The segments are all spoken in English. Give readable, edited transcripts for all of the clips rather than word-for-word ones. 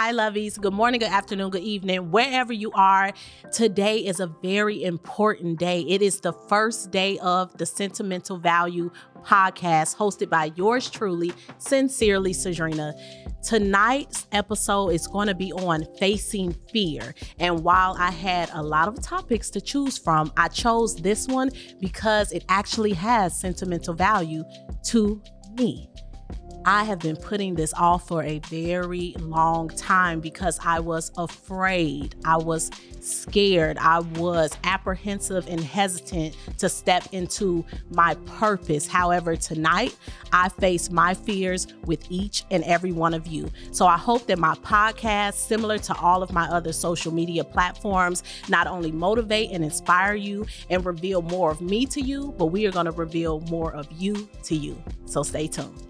Hi, lovies. Good morning, good afternoon, good evening, wherever you are. Today is a very important day. It is the first day of the Sentimental Value podcast hosted by yours truly, sincerely, Cedrinna. Tonight's episode is going to be on facing fear. And while I had a lot of topics to choose from, I chose this one because it actually has sentimental value to me. I have been putting this off for a very long time because I was afraid, I was scared, I was apprehensive and hesitant to step into my purpose. However, tonight I face my fears with each and every one of you. So I hope that my podcast, similar to all of my other social media platforms, not only motivate and inspire you and reveal more of me to you, but we are going to reveal more of you to you. So stay tuned.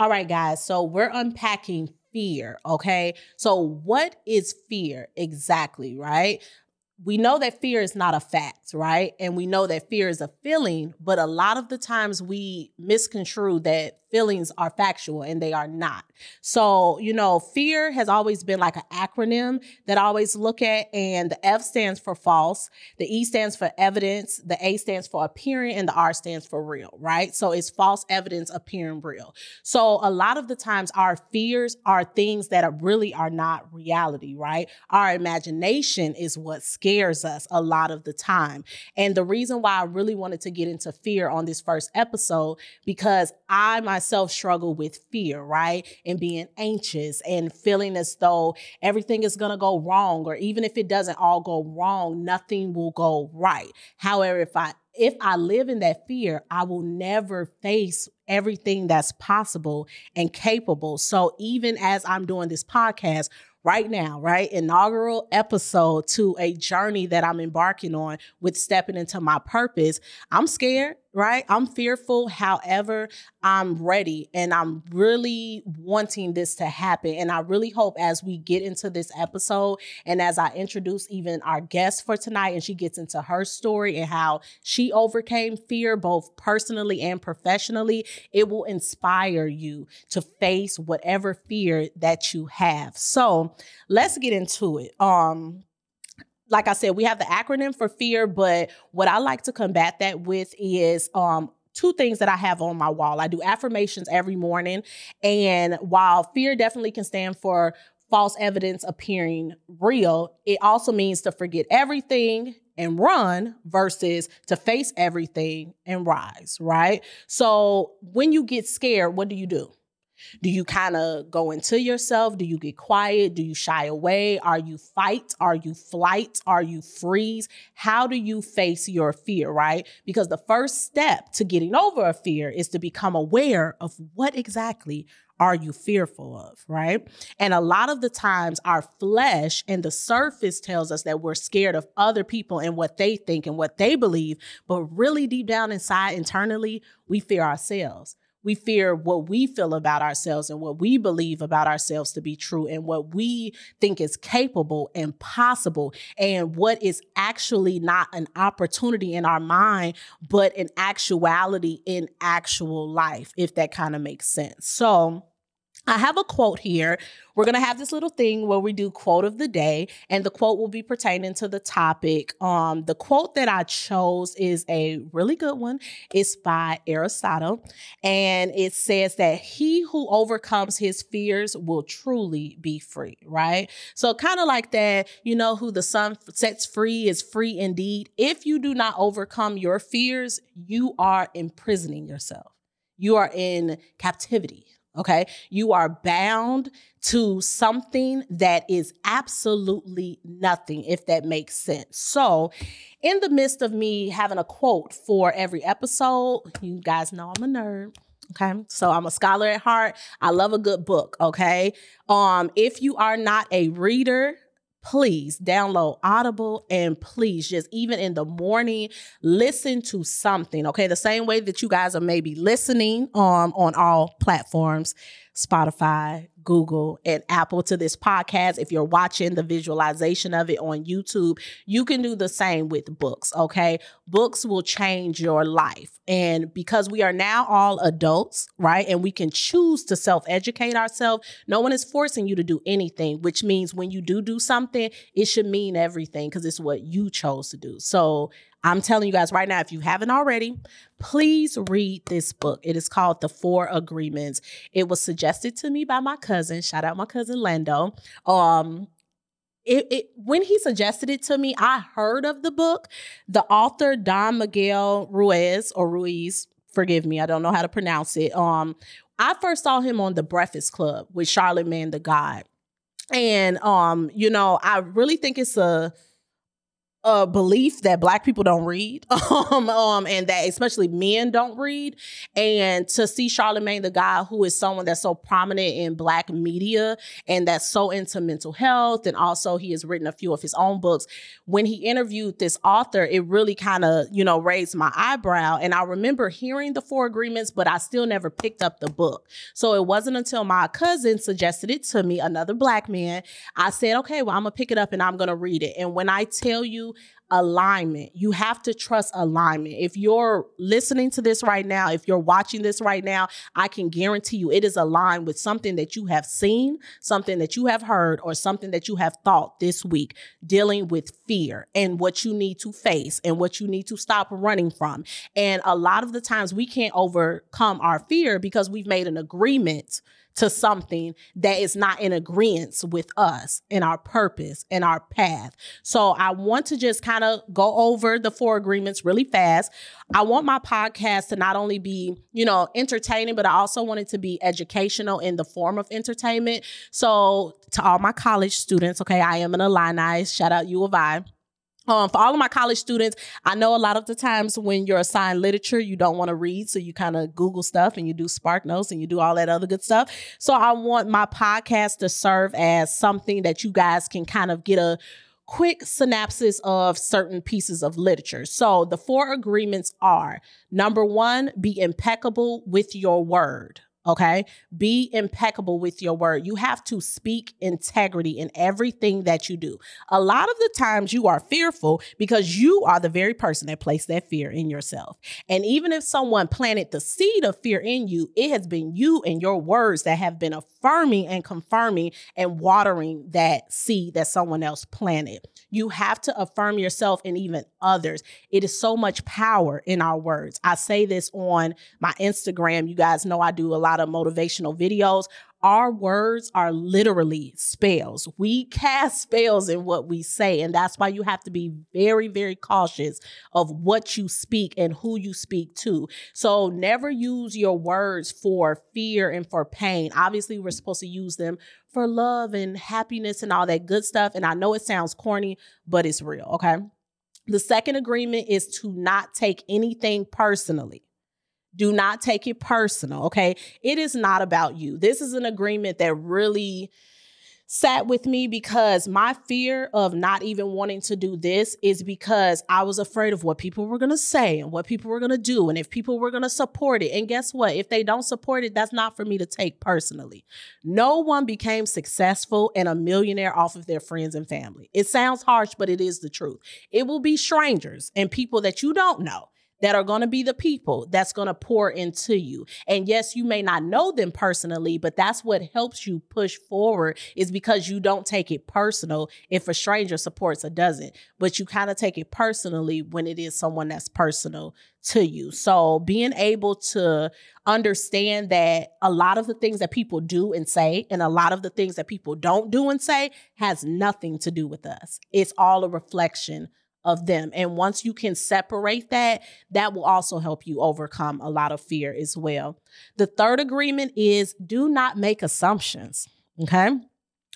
All right, guys, so we're unpacking fear, okay? So what is fear exactly, right? We know that fear is not a fact, right? And we know that fear is a feeling, but a lot of the times we misconstrue that feelings are factual and they are not. So, you know, fear has always been like an acronym that I always look at, and the F stands for false, the E stands for evidence, the A stands for appearing, and the R stands for real, right? So it's false evidence appearing real. So a lot of the times our fears are things that really are not reality, right? Our imagination is what scares us a lot of the time. And the reason why I really wanted to get into fear on this first episode, because I myself struggle with fear, right? And being anxious and feeling as though everything is going to go wrong, or even if it doesn't all go wrong, nothing will go right. However, if I live in that fear, I will never face everything that's possible and capable. So even as I'm doing this podcast right now, right? Inaugural episode to a journey that I'm embarking on with stepping into my purpose. I'm scared, right? I'm fearful. However, I'm ready and I'm really wanting this to happen. And I really hope as we get into this episode and as I introduce even our guest for tonight and she gets into her story and how she overcame fear, both personally and professionally, it will inspire you to face whatever fear that you have. So let's get into it. Like I said, we have the acronym for fear, but what I like to combat that with is two things that I have on my wall. I do affirmations every morning, and while fear definitely can stand for false evidence appearing real, it also means to forget everything and run versus to face everything and rise, right? So when you get scared, what do you do? Do you kind of go into yourself? Do you get quiet? Do you shy away? Are you fight? Are you flight? Are you freeze? How do you face your fear, right? Because the first step to getting over a fear is to become aware of what exactly are you fearful of, right? And a lot of the times our flesh and the surface tells us that we're scared of other people and what they think and what they believe, but really deep down inside internally, we fear ourselves. We fear what we feel about ourselves and what we believe about ourselves to be true and what we think is capable and possible and what is actually not an opportunity in our mind, but an actuality in actual life, if that kind of makes sense. So I have a quote here. We're going to have this little thing where we do quote of the day, and the quote will be pertaining to the topic. The quote that I chose is a really good one. It's by Aristotle, and it says that he who overcomes his fears will truly be free, right? So kind of like that, you know, who the sun sets free is free indeed. If you do not overcome your fears, you are imprisoning yourself. You are in captivity. Okay, you are bound to something that is absolutely nothing, if that makes sense. So in the midst of me having a quote for every episode, you guys know I'm a nerd. Okay, so I'm a scholar at heart. I love a good book. Okay, if you are not a reader, please download Audible and please just even in the morning, listen to something, okay? The same way that you guys are maybe listening on all platforms, Spotify, Google, and Apple to this podcast. If you're watching the visualization of it on YouTube, you can do the same with books, okay? Books will change your life. And because we are now all adults, right? And we can choose to self-educate ourselves. No one is forcing you to do anything, which means when you do something, it should mean everything because it's what you chose to do. So I'm telling you guys right now, if you haven't already, please read this book. It is called The Four Agreements. It was suggested to me by my cousin. Shout out my cousin Lando. When he suggested it to me, I heard of the book. The author, Don Miguel Ruiz, forgive me, I don't know how to pronounce it. I first saw him on The Breakfast Club with Charlamagne Tha God. And, you know, I really think it's a belief that Black people don't read, and that especially men don't read. And to see Charlamagne Tha God, who is someone that's so prominent in Black media and that's so into mental health, and also he has written a few of his own books. When he interviewed this author, it really kind of, you know, raised my eyebrow. And I remember hearing The Four Agreements, but I still never picked up the book. So it wasn't until my cousin suggested it to me, another Black man. I said, okay, well, I'm gonna pick it up and I'm gonna read it. And when I tell you, alignment. You have to trust alignment. If you're listening to this right now, if you're watching this right now, I can guarantee you it is aligned with something that you have seen, something that you have heard, or something that you have thought this week, dealing with fear and what you need to face and what you need to stop running from. And a lot of the times we can't overcome our fear because we've made an agreement to something that is not in agreement with us and our purpose and our path. So I want to just kind of go over the four agreements really fast. I want my podcast to not only be, you know, entertaining, but I also want it to be educational in the form of entertainment. So to all my college students, okay, I am an Illini, shout out U of I. For all of my college students, I know a lot of the times when you're assigned literature, you don't want to read. So you kind of Google stuff and you do Spark Notes and you do all that other good stuff. So I want my podcast to serve as something that you guys can kind of get a quick synopsis of certain pieces of literature. So the four agreements are, number one, be impeccable with your word. Okay, be impeccable with your word. You have to speak integrity in everything that you do. A lot of the times you are fearful because you are the very person that placed that fear in yourself. And even if someone planted the seed of fear in you, it has been you and your words that have been affirming and confirming and watering that seed that someone else planted. You have to affirm yourself and even others. It is so much power in our words. I say this on my Instagram. You guys know I do a lot of motivational videos. Our words are literally spells. We cast spells in what we say. And that's why you have to be very, very cautious of what you speak and who you speak to. So never use your words for fear and for pain. Obviously, we're supposed to use them for love and happiness and all that good stuff. And I know it sounds corny, but it's real, okay? The second agreement is to not take anything personally. Do not take it personal, okay? It is not about you. This is an agreement that really sat with me because my fear of not even wanting to do this is because I was afraid of what people were going to say and what people were going to do and if people were going to support it. And guess what? If they don't support it, that's not for me to take personally. No one became successful and a millionaire off of their friends and family. It sounds harsh, but it is the truth. It will be strangers and people that you don't know that are going to be the people that's going to pour into you. And yes, you may not know them personally, but that's what helps you push forward is because you don't take it personal if a stranger supports or doesn't, but you kind of take it personally when it is someone that's personal to you. So being able to understand that a lot of the things that people do and say and a lot of the things that people don't do and say has nothing to do with us. It's all a reflection of them. And once you can separate that, that will also help you overcome a lot of fear as well. The third agreement is do not make assumptions. Okay.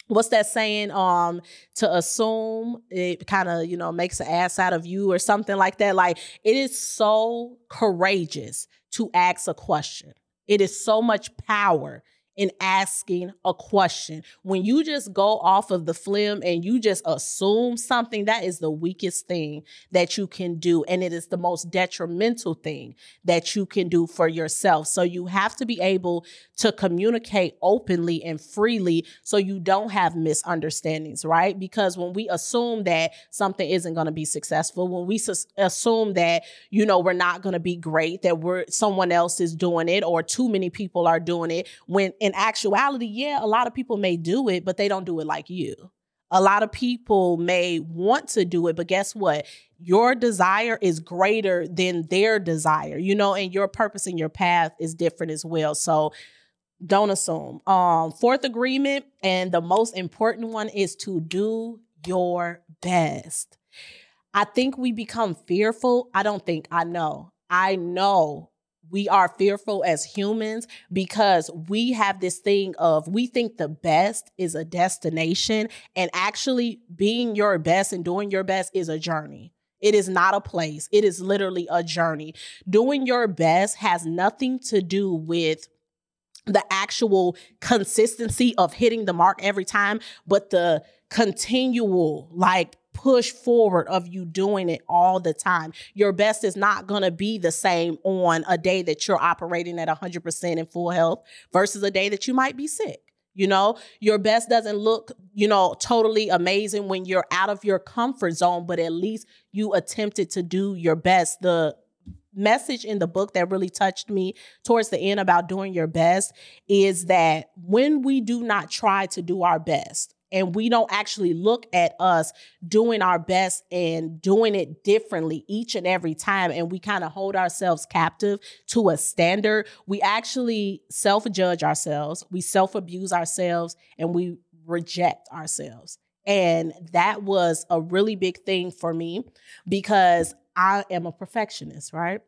What's that saying? To assume it kind of, you know, makes an ass out of you or something like that. Like it is so courageous to ask a question. It is so much power in asking a question. When you just go off of the flim and you just assume something, that is the weakest thing that you can do. And it is the most detrimental thing that you can do for yourself. So you have to be able to communicate openly and freely so you don't have misunderstandings, right? Because when we assume that something isn't going to be successful, when we assume that, you know, we're not going to be great, that we're someone else is doing it or too many people are doing it, when in actuality, yeah, a lot of people may do it, but they don't do it like you. A lot of people may want to do it, but guess what? Your desire is greater than their desire, you know, and your purpose and your path is different as well. So don't assume. Fourth agreement, and the most important one, is to do your best. I think we become fearful. I don't think, I know. We are fearful as humans because we have this thing of, we think the best is a destination, and actually being your best and doing your best is a journey. It is not a place. It is literally a journey. Doing your best has nothing to do with the actual consistency of hitting the mark every time, but the continual, like, push forward of you doing it all the time. Your best is not going to be the same on a day that you're operating at 100% in full health versus a day that you might be sick. You know, your best doesn't look, you know, totally amazing when you're out of your comfort zone, but at least you attempted to do your best. The message in the book that really touched me towards the end about doing your best is that when we do not try to do our best, and we don't actually look at us doing our best and doing it differently each and every time, and we kind of hold ourselves captive to a standard, we actually self-judge ourselves, we self-abuse ourselves, and we reject ourselves. And that was a really big thing for me because I am a perfectionist, right?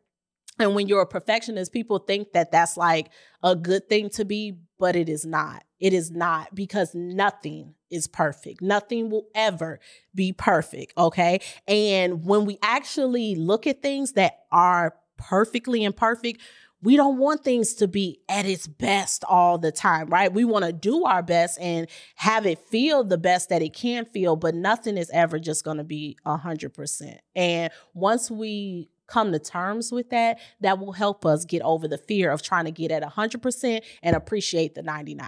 And when you're a perfectionist, people think that that's like a good thing to be, but it is not. It is not, because nothing is perfect. Nothing will ever be perfect, okay? And when we actually look at things that are perfectly imperfect, we don't want things to be at its best all the time, right? We want to do our best and have it feel the best that it can feel, but nothing is ever just going to be 100%. And once we come to terms with that, that will help us get over the fear of trying to get at 100% and appreciate the 99.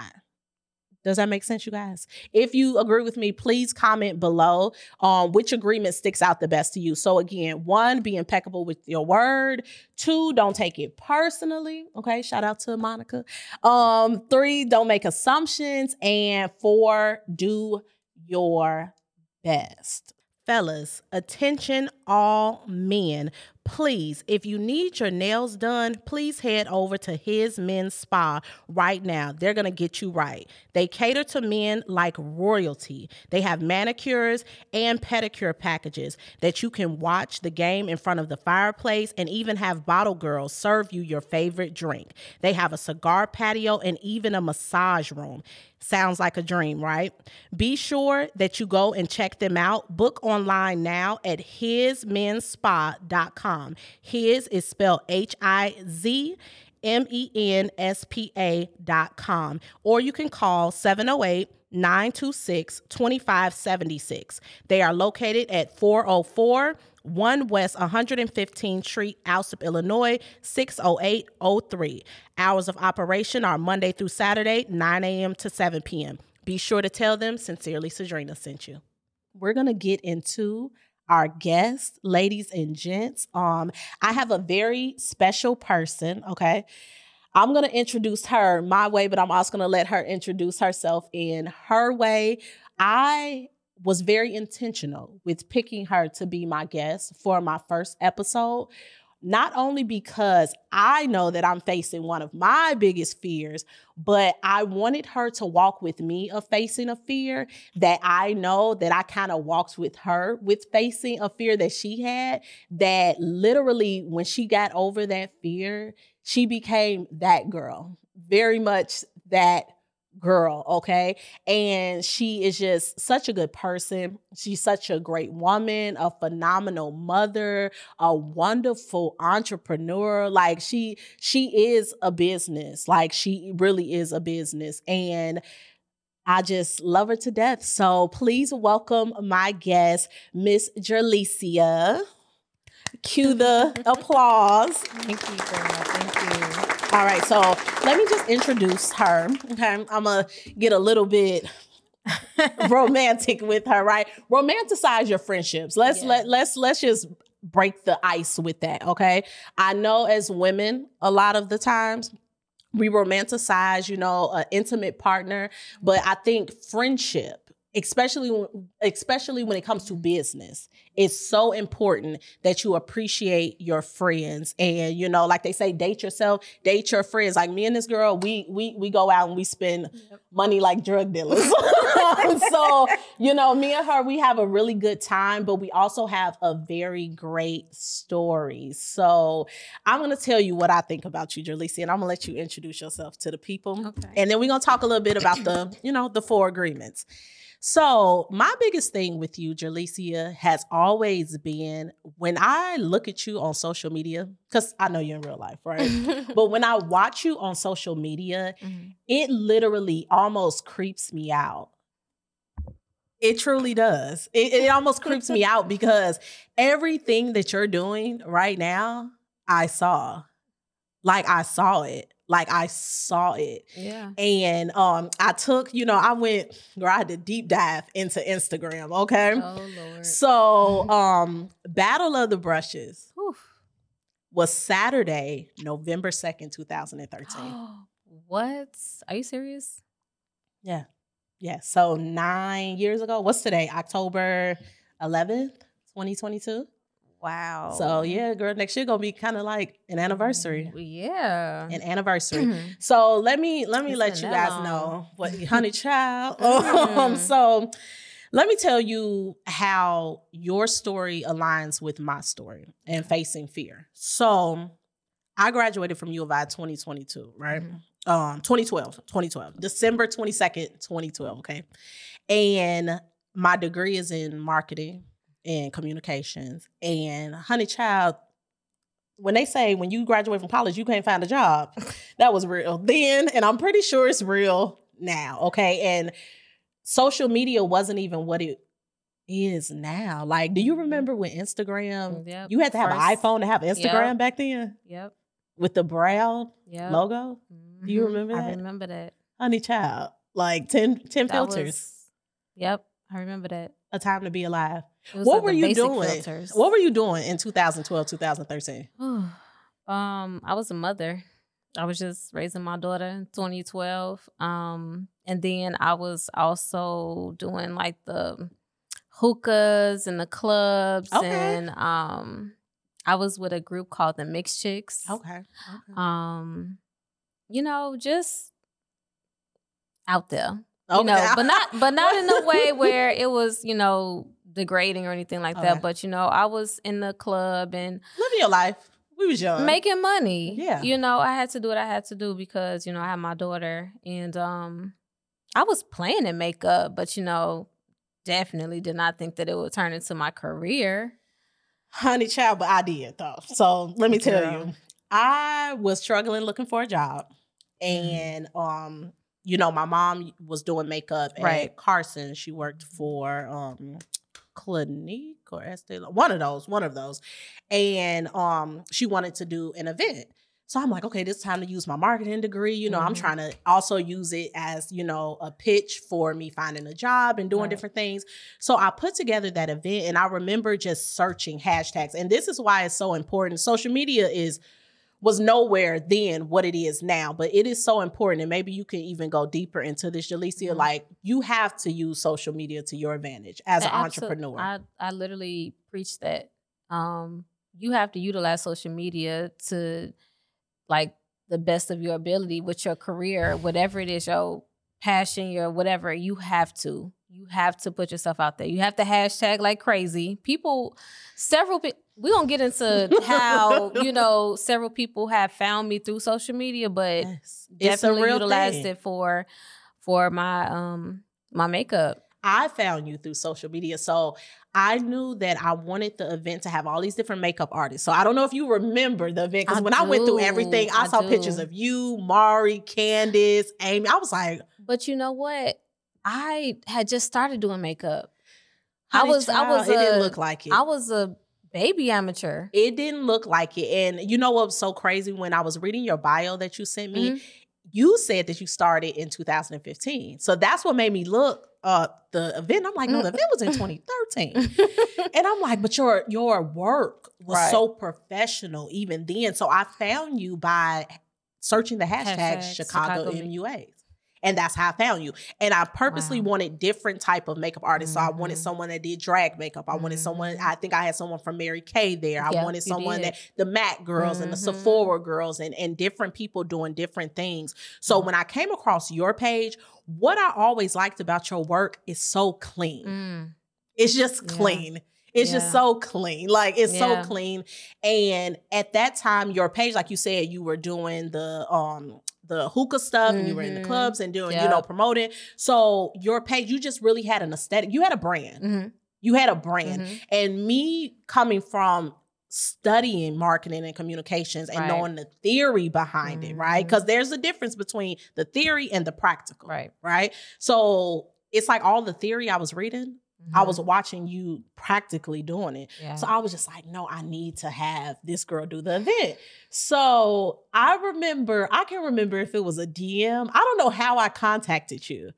Does that make sense, you guys? If you agree with me, please comment below on which agreement sticks out the best to you. So again, 1, be impeccable with your word. 2, don't take it personally. Okay, shout out to Monica. 3, don't make assumptions. And 4, do your best. Fellas, attention all men. Please, if you need your nails done, please head over to His Men's Spa right now. They're going to get you right. They cater to men like royalty. They have manicures and pedicure packages that you can watch the game in front of the fireplace, and even have bottle girls serve you your favorite drink. They have a cigar patio and even a massage room. Sounds like a dream, right? Be sure that you go and check them out. Book online now at hismenspa.com. His is spelled HIZMENSPA.com, or you can call 708-926-2576. They are located at 404-1 West 115th Street, Alsip, Illinois, 60803. Hours of operation are Monday through Saturday, 9 a.m. to 7 p.m. Be sure to tell them Sincerely Cedrinna sent you. We're going to get into our guests, ladies and gents. I have a very special person, okay? I'm going to introduce her my way, but I'm also going to let her introduce herself in her way. I was very intentional with picking her to be my guest for my first episode, not only because I know that I'm facing one of my biggest fears, but I wanted her to walk with me of facing a fear that I know that I kind of walked with her with facing a fear that she had, that literally when she got over that fear, she became that girl, very much that girl, okay? And she is just such a good person. She's such a great woman, a phenomenal mother, a wonderful entrepreneur. Like she is a business. Like she really is a business. And I just love her to death. So please welcome my guest, Miss Jerlicia. Cue the applause. Thank you, girl. Thank you. All right, so let me just introduce her, okay? I'm going to get a little bit romantic with her, right? Romanticize your friendships. Let's just break the ice with that, okay? I know as women, a lot of the times, we romanticize, you know, an intimate partner, but I think friendship, especially when it comes to business, it's so important that you appreciate your friends. And, you know, like they say, date yourself, date your friends. Like me and this girl, we go out and we spend money like drug dealers. So, you know, me and her, we have a really good time, but we also have a very great story. So I'm going to tell you what I think about you, Jerlicia, and I'm going to let you introduce yourself to the people. Okay. And then we're going to talk a little bit about the, you know, the four agreements. So my biggest thing with you, Jerlicia, has always been when I look at you on social media, because I know you're in real life, right? But when I watch you on social media, it literally almost creeps me out. It truly does. It almost creeps me out because everything that you're doing right now, I saw. Like I saw it. Like I saw it. Yeah. And I took, you know, I went, girl, I had to deep dive into Instagram, okay? Oh, Lord. So Battle of the Brushes was Saturday, November 2nd, 2013. What? Are you serious? Yeah. Yeah. So 9 years ago, what's today? October 11th, 2022. Wow. So yeah, girl, next year gonna be kind of like an anniversary. Yeah. An anniversary. So let me let you guys know what honey child. So let me tell you how your story aligns with my story and facing fear. So I graduated from U of I 2022, right? 2012, December 22nd, 2012. Okay. And my degree is in marketing and communications. And honey child, when they say when you graduate from college, you can't find a job, that was real then, and I'm pretty sure it's real now, okay? And social media wasn't even what it is now. Like, do you remember when Instagram, you had to have an iPhone to have Instagram back then? Yep. With the brown logo? Do you remember that? I remember that. Honey child, like 10 filters. I remember that. A time to be alive. What were you doing? Filters. What were you doing in 2012, 2013? I was a mother. I was just raising my daughter in 2012. And then I was also doing like the hookahs and the clubs. Okay. And I was with a group called the Mixed Chicks. Okay. You know, just out there. Okay. You know, but not in a way where it was, you know, degrading or anything like that. But, you know, I was in the club and living your life. We was young. Making money. Yeah. You know, I had to do what I had to do because, you know, I had my daughter and I was playing in makeup, but, you know, definitely did not think that it would turn into my career. Honey child, but I did though. So let me tell you, I was struggling looking for a job and, you know, my mom was doing makeup at Carson. She worked for Clinique or Estela, one of those. And she wanted to do an event. So I'm like, okay, this is time to use my marketing degree. You know, I'm trying to also use it as, you know, a pitch for me finding a job and doing different things. So I put together that event and I remember just searching hashtags. And this is why it's so important. Social media was nowhere then what it is now, but it is so important. And maybe you can even go deeper into this, Jerlicia. Like, you have to use social media to your advantage as an entrepreneur. I literally preach that. You have to utilize social media to like the best of your ability with your career, whatever it is, your passion, your whatever. You have to put yourself out there. You have to hashtag like crazy. We're going to get into how, you know, several people have found me through social media, but definitely utilized it for for my my makeup. I found you through social media. So I knew that I wanted the event to have all these different makeup artists. So I don't know if you remember the event, because when I went through everything, I saw pictures of you, Mari, Candace, Amy. I was like... But you know what? I had just started doing makeup. I was. It didn't look like it. I was a baby amateur. It didn't look like it. And you know what's so crazy? When I was reading your bio that you sent me, you said that you started in 2015. So that's what made me look up the event. I'm like, no, the event was in 2013. And I'm like, but your work was so professional even then. So I found you by searching the hashtag Chicago MUAs. And that's how I found you. And I purposely wanted different type of makeup artists. So I wanted someone that did drag makeup. I wanted someone, I think I had someone from Mary Kay there. I wanted someone that, the MAC girls and the Sephora girls and different people doing different things. So when I came across your page, what I always liked about your work is so clean. It's just clean. It's just so clean. Like, it's so clean. And at that time, your page, like you said, you were doing the hookah stuff and you were in the clubs and doing, you know, promoting. So your page, you just really had an aesthetic. You had a brand. You had a brand. And me coming from studying marketing and communications and knowing the theory behind it, right? Because there's a difference between the theory and the practical, right? So it's like all the theory I was reading, I was watching you practically doing it. So I was just like, no, I need to have this girl do the event. So I can remember if it was a DM. I don't know how I contacted you,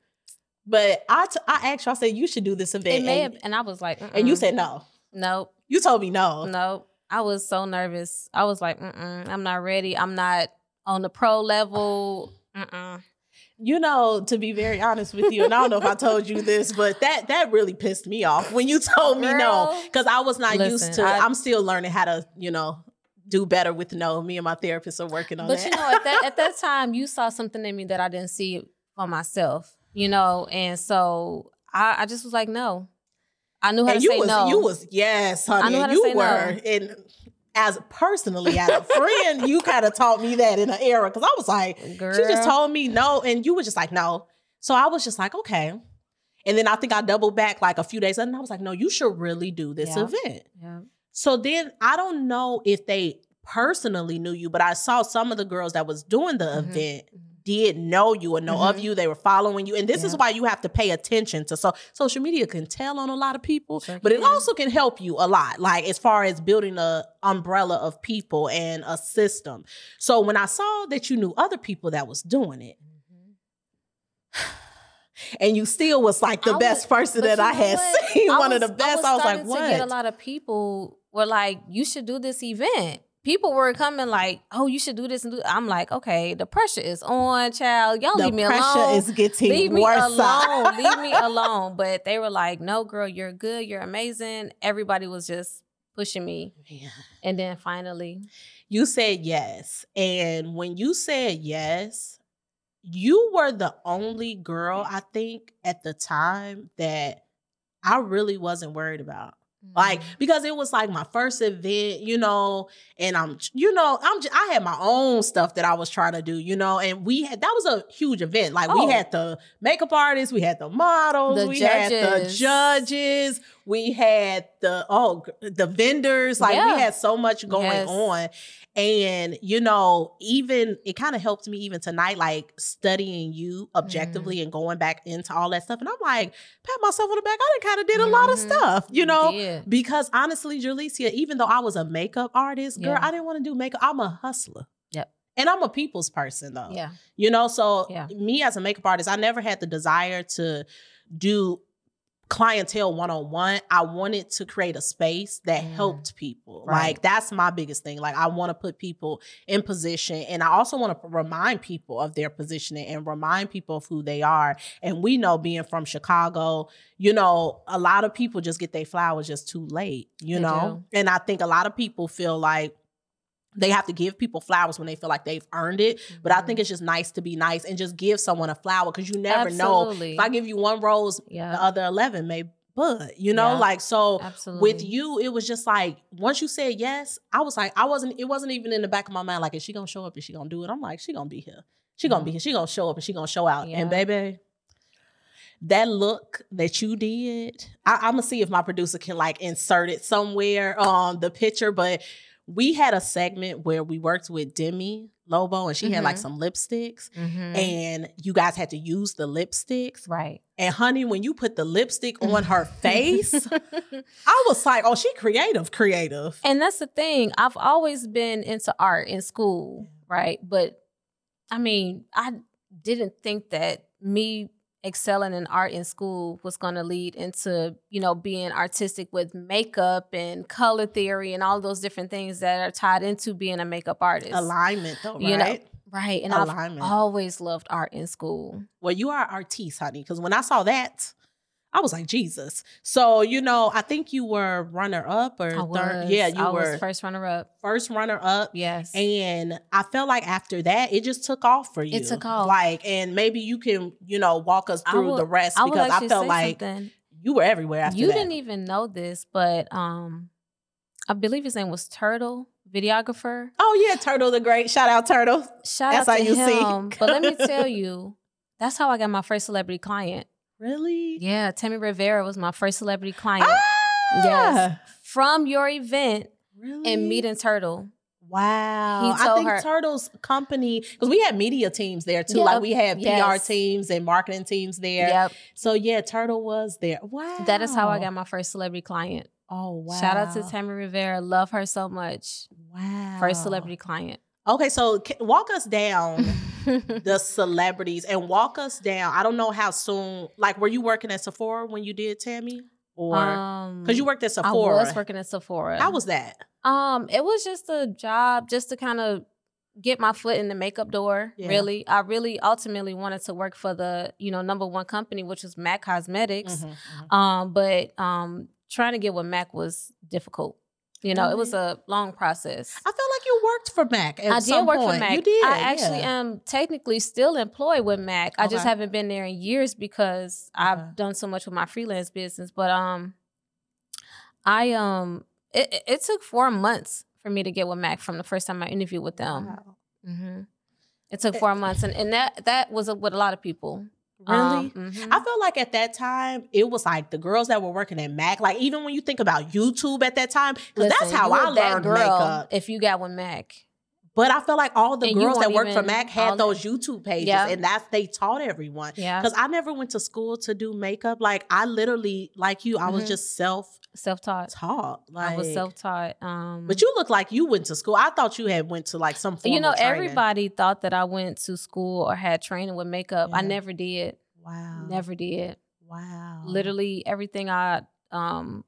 but I asked you, I said, you should do this event. And I was like, and you said no. Nope. You told me no. Nope. I was so nervous. I was like, I'm not ready. I'm not on the pro level. You know, to be very honest with you, and I don't know if I told you this, but that really pissed me off when you told me no, because I was not used to. I'm still learning how to, you know, do better with no. Me and my therapist are working on that. But you know, at that time, you saw something in me that I didn't see for myself, you know, and so I just was like, no. I knew how to say no. You was, yes, honey. I knew how to say no. And as personally, as a friend, you kind of taught me that in an era. Because I was like, girl, she just told me no. And you were just like, no. So I was just like, okay. And then I think I doubled back like a few days later. And I was like, no, you should really do this event. Yeah. So then I don't know if they personally knew you, but I saw some of the girls that was doing the event did know you or know of you. They were following you. And this is why you have to pay attention to social media can tell on a lot of people, but it also can help you a lot, like as far as building a umbrella of people and a system. So when I saw that you knew other people that was doing it, and you still was like the best person that I had seen, one of the best. I was like, what? To get a lot of people were like, you should do this event. People were coming like, oh, you should do this and do that. I'm like, okay, the pressure is on, child. Y'all leave me alone. The pressure is getting worse. Leave me alone. But they were like, no, girl, you're good. You're amazing. Everybody was just pushing me. Yeah. And then finally, you said yes. And when you said yes, you were the only girl, I think, at the time that I really wasn't worried about. Like, because it was like my first event, you know, and I had my own stuff that I was trying to do, you know, and that was a huge event. Like we had the makeup artists, we had the models, we had the judges, we had the vendors, like we had so much going on. And, you know, even it kind of helped me even tonight, like studying you objectively and going back into all that stuff. And I'm like, pat myself on the back. I kind of did a lot of stuff, you know, because honestly, Jerlicia, even though I was a makeup artist, girl, I didn't want to do makeup. I'm a hustler. And I'm a people's person though. You know, so me as a makeup artist, I never had the desire to do clientele one-on-one. I wanted to create a space that helped people. Like that's my biggest thing. Like I want to put people in position, and I also want to remind people of their positioning and remind people of who they are. And we know, being from Chicago, you know, a lot of people just get their flowers just too late, you know? And I think a lot of people feel like they have to give people flowers when they feel like they've earned it. But I think it's just nice to be nice and just give someone a flower, because you never know. If I give you one rose, the other 11 may bud, you know? Like, so with you, it was just like, once you said yes, I was like, it wasn't even in the back of my mind, like, is she gonna show up? Is she gonna do it? I'm like, she gonna be here. She gonna be here. She gonna show up and she gonna show out. And baby, that look that you did, I'm gonna see if my producer can like insert it somewhere on the picture, but we had a segment where we worked with Demi Lovato and she had like some lipsticks and you guys had to use the lipsticks. Right. And honey, when you put the lipstick on her face, I was like, oh, she creative. And that's the thing. I've always been into art in school, right? But I mean, I didn't think that me excelling in art in school was going to lead into, you know, being artistic with makeup and color theory and all those different things that are tied into being a makeup artist. Alignment though, right? You know, right. And alignment. I've always loved art in school. Well, you are an artiste, honey, because when I saw that, I was like, Jesus. So, you know, I think you were runner up or third. Yeah, I was first runner up. First runner up. Yes. And I felt like after that, it just took off for you. It took off. Like, and maybe you can, you know, walk us through the rest because I felt like you were everywhere after that. You didn't even know this, but I believe his name was Turtle, videographer. Oh, yeah. Turtle the Great. Shout out Turtle. Shout out to him. That's how you see. But let me tell you, that's how I got my first celebrity client. Really? Yeah, Tammy Rivera was my first celebrity client. Ah! Yes, from your event and meeting Turtle. Wow. I think Turtle's company, because we had media teams there too. Yep. Like we had PR teams and marketing teams there. Yep. So yeah, Turtle was there. Wow. That is how I got my first celebrity client. Oh, wow. Shout out to Tammy Rivera. Love her so much. Wow. First celebrity client. Okay, so walk us down the celebrities and walk us down. I don't know how soon, like, were you working at Sephora when you did Tammy? Or, because you worked at Sephora. I was working at Sephora. How was that? It was just a job just to kind of get my foot in the makeup door, really. I really ultimately wanted to work for the, you know, #1 company, which was MAC Cosmetics. But trying to get with MAC was difficult. You know, it was a long process. I felt like you worked for MAC at some point. I did work for MAC. You did. I actually am technically still employed with MAC. I just haven't been there in years because I've done so much with my freelance business. But it took 4 months for me to get with MAC from the first time I interviewed with them. Wow. It took 4 months, and that was with a lot of people. Really? I felt like at that time, it was like the girls that were working at MAC, like even when you think about YouTube at that time, because that's how I learned makeup. If you got with MAC. But I felt like all the girls that worked for MAC had those YouTube pages and that's, they taught everyone. Because I never went to school to do makeup. Like I literally, like you, I was just self-taught. Like, I was self-taught. But you look like you went to school. I thought you had went to like some form of training. Everybody thought that I went to school or had training with makeup. I never did. Wow. Never did. Wow. Literally everything I,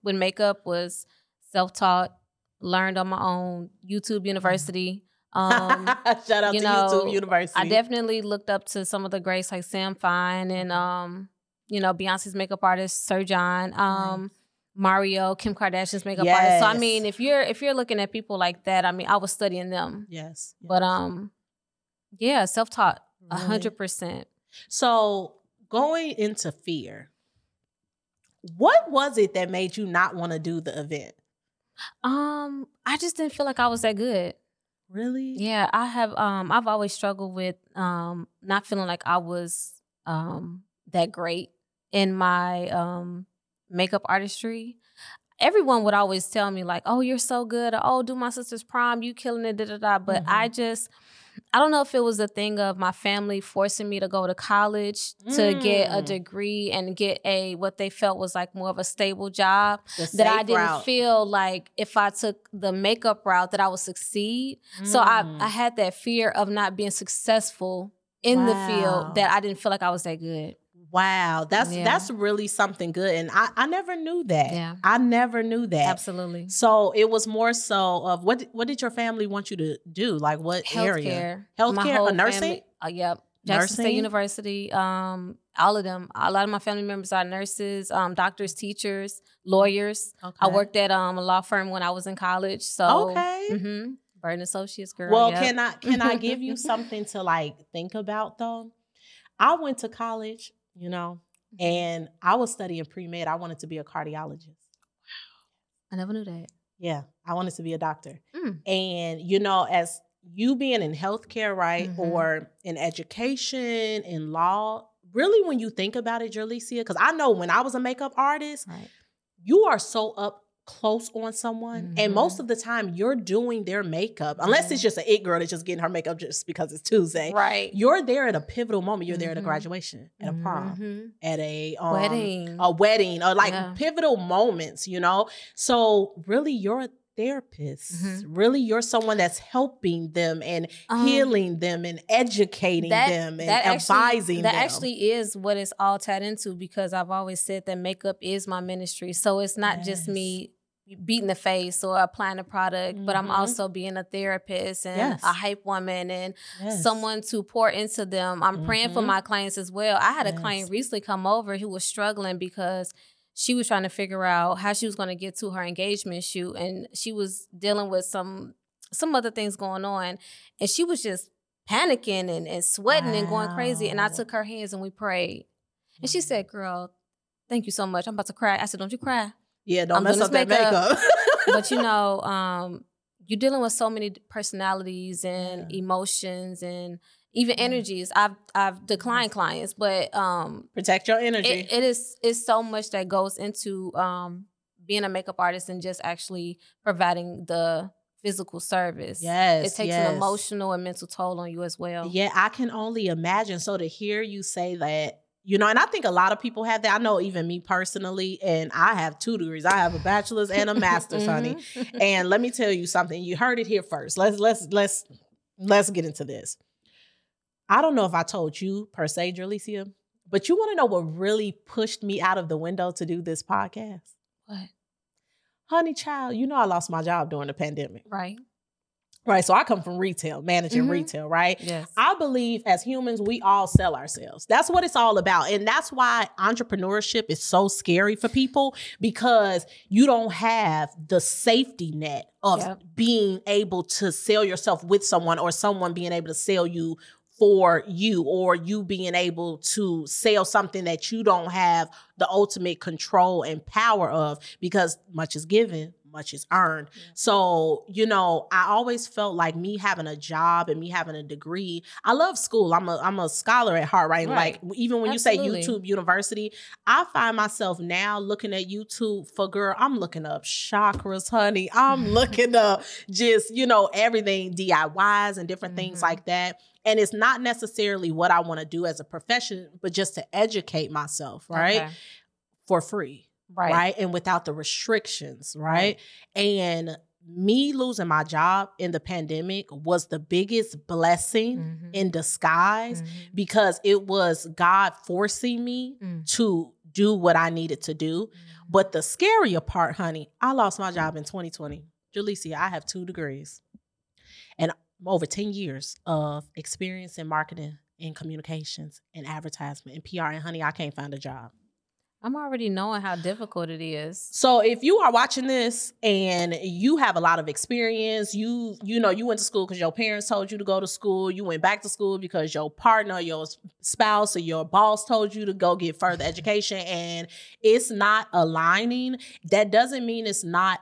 with makeup was self-taught, learned on my own, YouTube University. Shout out to YouTube University. I definitely looked up to some of the greats like Sam Fine and you know, Beyonce's makeup artist Sir John, Mario, Kim Kardashian's makeup artist. So I mean, if you're looking at people like that, I mean, I was studying them. Yes. But yeah, self-taught 100%. So going into fear, what was it that made you not want to do the event? I just didn't feel like I was that good. Really? Yeah, I have. I've always struggled with not feeling like I was that great in my makeup artistry. Everyone would always tell me like, "Oh, you're so good," or, "Oh, do my sister's prom, you killing it." Da da da. But I don't know if it was a thing of my family forcing me to go to college to get a degree and get a what they felt was like more of a stable job, that I didn't feel like if I took the makeup route that I would succeed. So I had that fear of not being successful in the field, that I didn't feel like I was that good. Wow, that's really something good. And I never knew that. Yeah. I never knew that. Absolutely. So it was more so of what did your family want you to do? Like what area? Healthcare or nursing? Yep. Jackson State University. All of them. A lot of my family members are nurses, doctors, teachers, lawyers. Okay. I worked at a law firm when I was in college. So Burton Associates, girl. Well, can I give you something to like think about though? I went to college, you know, and I was studying pre-med. I wanted to be a cardiologist. Wow. I never knew that. Yeah. I wanted to be a doctor. And, you know, as you being in healthcare, right, or in education, in law, really when you think about it, Jerlicia, because I know when I was a makeup artist, right, you are so up close on someone. Mm-hmm. And most of the time you're doing their makeup, unless it's just an it girl that's just getting her makeup just because it's Tuesday. Right. You're there at a pivotal moment. You're there at a graduation, at a prom, at a wedding, or like pivotal moments, you know? So really you're a therapist. Really you're someone that's helping them and healing them and educating them and advising them. That actually is what it's all tied into, because I've always said that makeup is my ministry. So it's not just me beating the face or applying a product, but I'm also being a therapist and a hype woman and someone to pour into them. I'm praying for my clients as well. I had a client recently come over who was struggling because she was trying to figure out how she was going to get to her engagement shoot, and she was dealing with some other things going on, and she was just panicking and sweating and going crazy. And I took her hands and we prayed, and she said, "Girl, thank you so much. I'm about to cry." I said, "Don't you cry. Yeah, don't mess up that makeup." But you know, you're dealing with so many personalities and emotions and even energies. I've declined clients, but protect your energy. It's so much that goes into being a makeup artist and just actually providing the physical service. Yes, it takes an emotional and mental toll on you as well. Yeah, I can only imagine. So to hear you say that, you know, and I think a lot of people have that. I know even me personally, and I have 2 degrees. I have a bachelor's and a master's, honey. And let me tell you something. You heard it here first. Let's get into this. I don't know if I told you per se, Jerlicia, but you want to know what really pushed me out of the window to do this podcast? What? Honey, child, you know I lost my job during the pandemic. Right. Right. So I come from retail, managing retail, right? Yes. I believe as humans, we all sell ourselves. That's what it's all about. And that's why entrepreneurship is so scary for people, because you don't have the safety net of being able to sell yourself with someone, or someone being able to sell you for you, or you being able to sell something that you don't have the ultimate control and power of, because much is given, much is earned. Yeah. So, you know, I always felt like me having a job and me having a degree. I love school. I'm a scholar at heart, right? Like even when you say YouTube University, I find myself now looking at YouTube for, girl, I'm looking up chakras, honey. I'm looking up just, you know, everything, DIYs and different things like that. And it's not necessarily what I want to do as a profession, but just to educate myself, right? Okay. For free, right? And without the restrictions, right? And me losing my job in the pandemic was the biggest blessing in disguise, because it was God forcing me to do what I needed to do. But the scarier part, honey, I lost my job in 2020. Jerlicia, I have 2 degrees. And over 10 years of experience in marketing and communications and advertisement and PR, and honey, I can't find a job. I'm already knowing how difficult it is. So if you are watching this and you have a lot of experience, you know, you went to school because your parents told you to go to school. You went back to school because your partner, your spouse, or your boss told you to go get further education, and it's not aligning. That doesn't mean it's not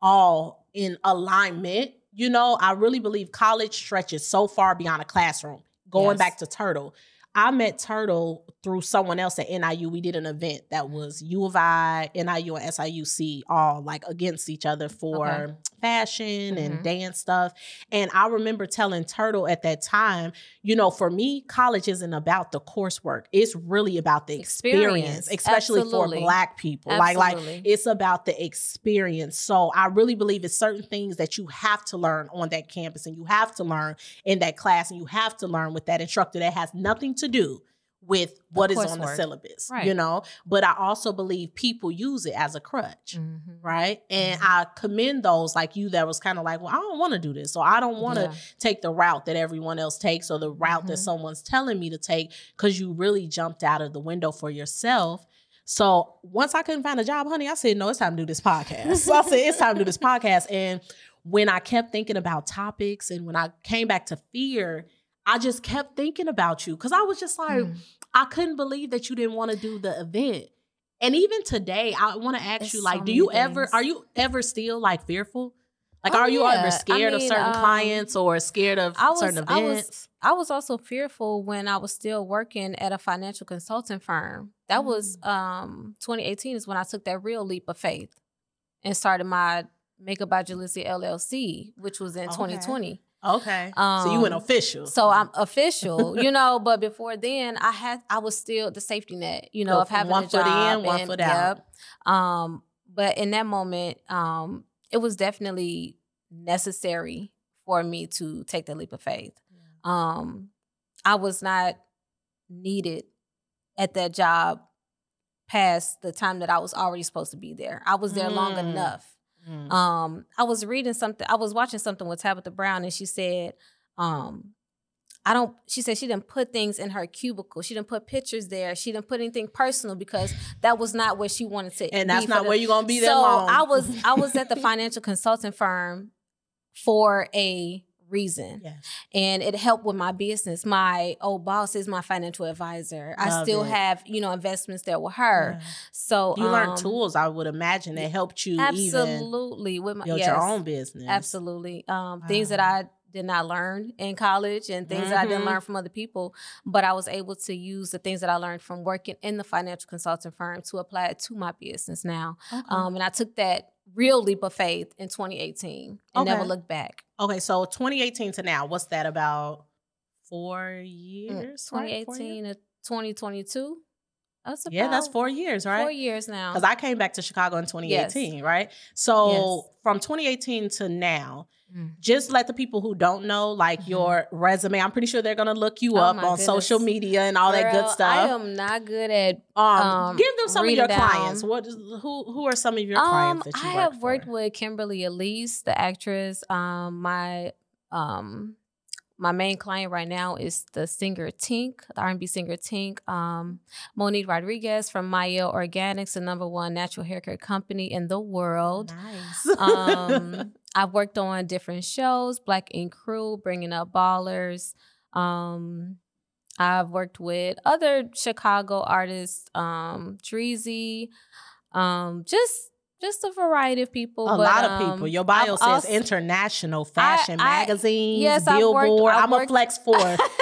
all in alignment. You know, I really believe college stretches so far beyond a classroom. Going back to Turtle, I met Turtle through someone else at NIU. We did an event that was U of I, NIU, and SIUC all like against each other for fashion and dance stuff. And I remember telling Turtle at that time, you know, for me, college isn't about the coursework. It's really about the experience, especially for Black people. Like it's about the experience. So I really believe it's certain things that you have to learn on that campus, and you have to learn in that class, and you have to learn with that instructor. That has nothing to do with what is on the syllabus, you know? But I also believe people use it as a crutch, right? And I commend those like you that was kind of like, well, I don't want to do this. So I don't want to take the route that everyone else takes, or the route that someone's telling me to take, because you really jumped out of the window for yourself. So once I couldn't find a job, honey, I said, no, it's time to do this podcast. So I said, it's time to do this podcast. And when I kept thinking about topics, and when I came back to fear, I just kept thinking about you, because I was just like, I couldn't believe that you didn't want to do the event. And even today, I want to ask you, like, do you ever, are you ever still like fearful? Like, are you ever scared of certain clients or scared of certain events? I was also fearful when I was still working at a financial consulting firm. That was 2018 is when I took that real leap of faith and started my Makeup by Jerlicia LLC, which was in 2020. Okay. So you went official. So I'm official, you know, but before then I was still the safety net, you know, of having one a job. One foot in, one foot out. Yep. But in that moment, it was definitely necessary for me to take the leap of faith. Yeah. I was not needed at that job past the time that I was already supposed to be there. I was there long enough. Mm. I was watching something with Tabitha Brown, and she said, she said she didn't put things in her cubicle. She didn't put pictures there. She didn't put anything personal because that was not where she wanted to be. And that's not where you're going to be that long. So I was at the financial consulting firm for a reason. Yes. And it helped with my business. My old boss is my financial advisor. Love I still it. Have, you know, investments there with her. Yeah. So you learned tools, I would imagine, that helped you absolutely even with my build your own business. Absolutely. Things that I did not learn in college and things that I didn't learn from other people, but I was able to use the things that I learned from working in the financial consulting firm to apply it to my business now. Okay. And I took that real leap of faith in 2018 and never looked back. Okay, so 2018 to now, what's that, about 4 years? 2018 to 2022. That's 4 years, right? 4 years now. Because I came back to Chicago in 2018, right? So from 2018 to now, just let the people who don't know, like your resume, I'm pretty sure they're going to look you up on social media and all that good stuff. I am not good at give them some of your clients. Who are some of your clients that you I have worked with Kimberly Elise, the actress. My main client right now is the singer Tink, the R&B singer Tink. Monique Rodriguez from Maya Organics, the #1 natural haircare company in the world. Nice. I've worked on different shows, Black Ink Crew, Bringing Up Ballers. I've worked with other Chicago artists, Dreezy, just a variety of people. A lot of people. Your bio says international fashion magazine, Billboard. I'm a flex for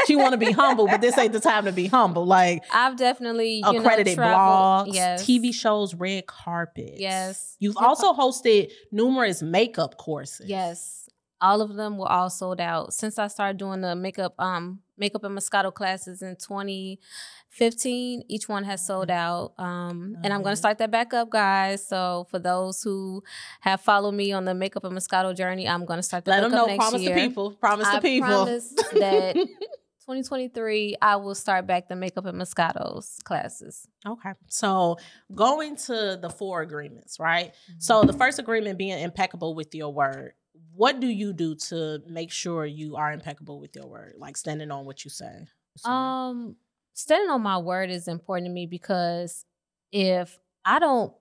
she want to be humble, but this ain't the time to be humble. Like, I've definitely accredited blogs, TV shows, red carpets. Yes. You've also hosted numerous makeup courses. Yes. All of them were all sold out. Since I started doing the makeup and Moscato classes in 2015, each one has sold out. And I'm going to start that back up, guys. So for those who have followed me on the makeup and Moscato journey, I'm going to start that back up next year. Let them know. Promise the people. I promise that 2023, I will start back the makeup and Moscato's classes. Okay. So going to the 4 agreements, right? So the first agreement being impeccable with your word. What do you do to make sure you are impeccable with your word? Like, standing on what you say? Standing on my word is important to me, because if I don't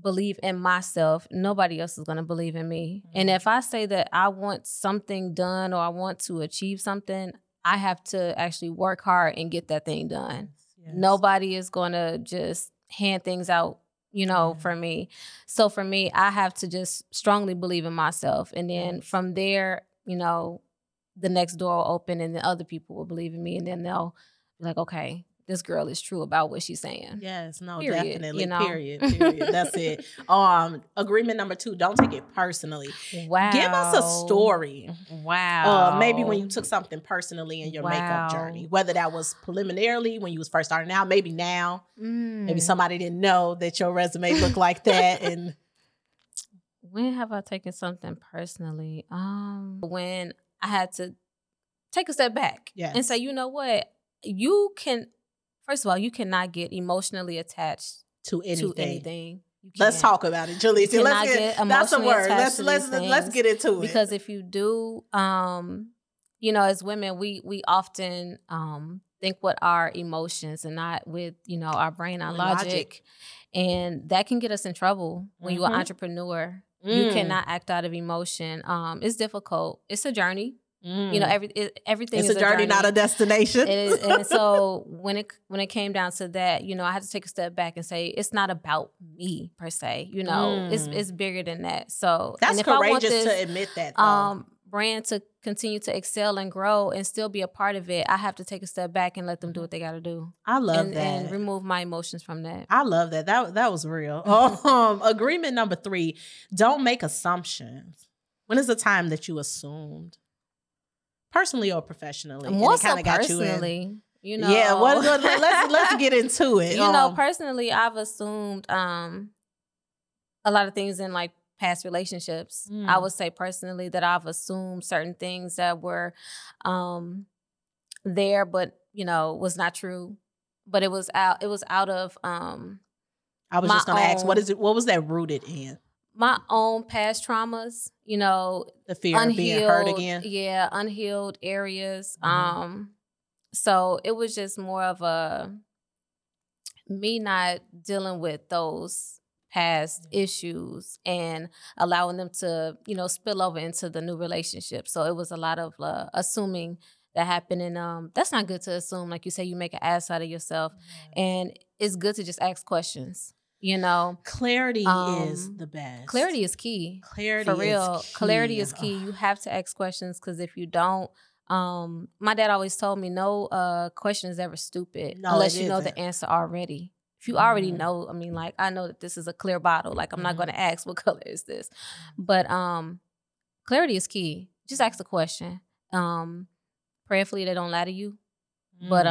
believe in myself, nobody else is going to believe in me. And if I say that I want something done or I want to achieve something, I have to actually work hard and get that thing done. Yes. Nobody is going to just hand things out, you know, for me. So for me, I have to just strongly believe in myself. And then from there, you know, the next door will open and the other people will believe in me. And then they'll be like, okay, this girl is true about what she's saying. Yes, no, period, definitely. You know? Period. That's it. Agreement #2, don't take it personally. Wow. Give us a story. Wow. Maybe when you took something personally in your makeup journey, whether that was preliminarily when you was first starting out, maybe now, maybe somebody didn't know that your resume looked like that. And when have I taken something personally? When I had to take a step back and say, you know what, first of all, you cannot get emotionally attached to anything. Let's talk about it, Jerlicia. That's the word. Let's get into it. Because if you do, you know, as women, we often think with our emotions and not with, you know, our brain, our logic. And that can get us in trouble when you're an entrepreneur. You cannot act out of emotion. It's difficult. It's a journey. You know, everything is a journey, not a destination. It is, and so when it came down to that, you know, I had to take a step back and say it's not about me per se. You know, it's bigger than that. So that's courageous to admit that. Though. Brand to continue to excel and grow and still be a part of it, I have to take a step back and let them do what they got to do. I love that. And remove my emotions from that. I love that. That was real. Agreement number 3: don't make assumptions. When is the time that you assumed? Personally or professionally? More so personally. You know. Yeah, let's get into it. You know, personally, I've assumed a lot of things in like past relationships. I would say personally that I've assumed certain things that were there, but you know, was not true. But it was out. It was out of. I was just gonna ask, what is it? What was that rooted in? My own past traumas, you know, the fear of being hurt again. Yeah, unhealed areas. So it was just more of a me not dealing with those past issues and allowing them to, you know, spill over into the new relationship. So it was a lot of assuming that happened, and that's not good to assume. Like you say, you make an ass out of yourself, and it's good to just ask questions. You know, clarity is the best. Clarity is key. Clarity, for real. Is key. Clarity is key. You have to ask questions, because if you don't, my dad always told me, no question is ever stupid unless you know the answer already. If you already know, I mean, like, I know that this is a clear bottle. Like, I'm not going to ask, what color is this? But clarity is key. Just ask the question. Prayerfully, they don't lie to you. But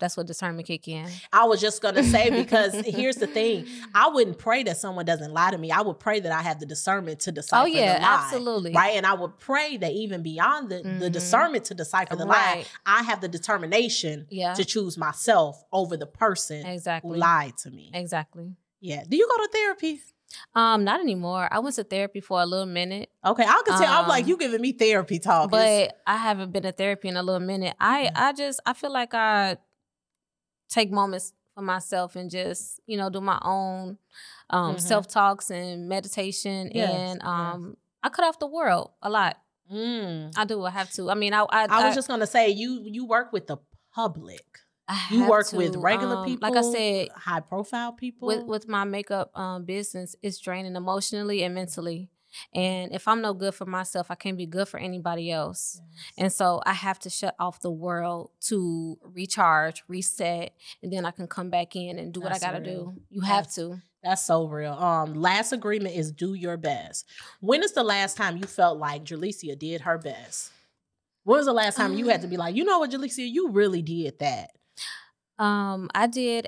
that's what discernment kick in. I was just going to say, because here's the thing. I wouldn't pray that someone doesn't lie to me. I would pray that I have the discernment to decipher the lie. Absolutely. Right? And I would pray that even beyond the discernment to decipher the lie, I have the determination to choose myself over the person who lied to me. Exactly. Yeah. Do you go to therapy? Not anymore. I went to therapy for a little minute. Okay, I can tell. I'm like, you giving me therapy talk. But I haven't been to therapy in a little minute. I feel like I take moments for myself and just, you know, do my own self-talks and meditation. Yes. And I cut off the world a lot. I do. I have to. I mean, I was just going to say, you work with the public. You work with regular people, like I said, high profile people. With my makeup business, it's draining emotionally and mentally. And if I'm no good for myself, I can't be good for anybody else. Yes. And so I have to shut off the world to recharge, reset, and then I can come back in and do what I gotta do. You have to. That's so real. Last agreement is do your best. When is the last time you felt like Jerlicia did her best? When was the last time you had to be like, you know what, Jerlicia, you really did that? I did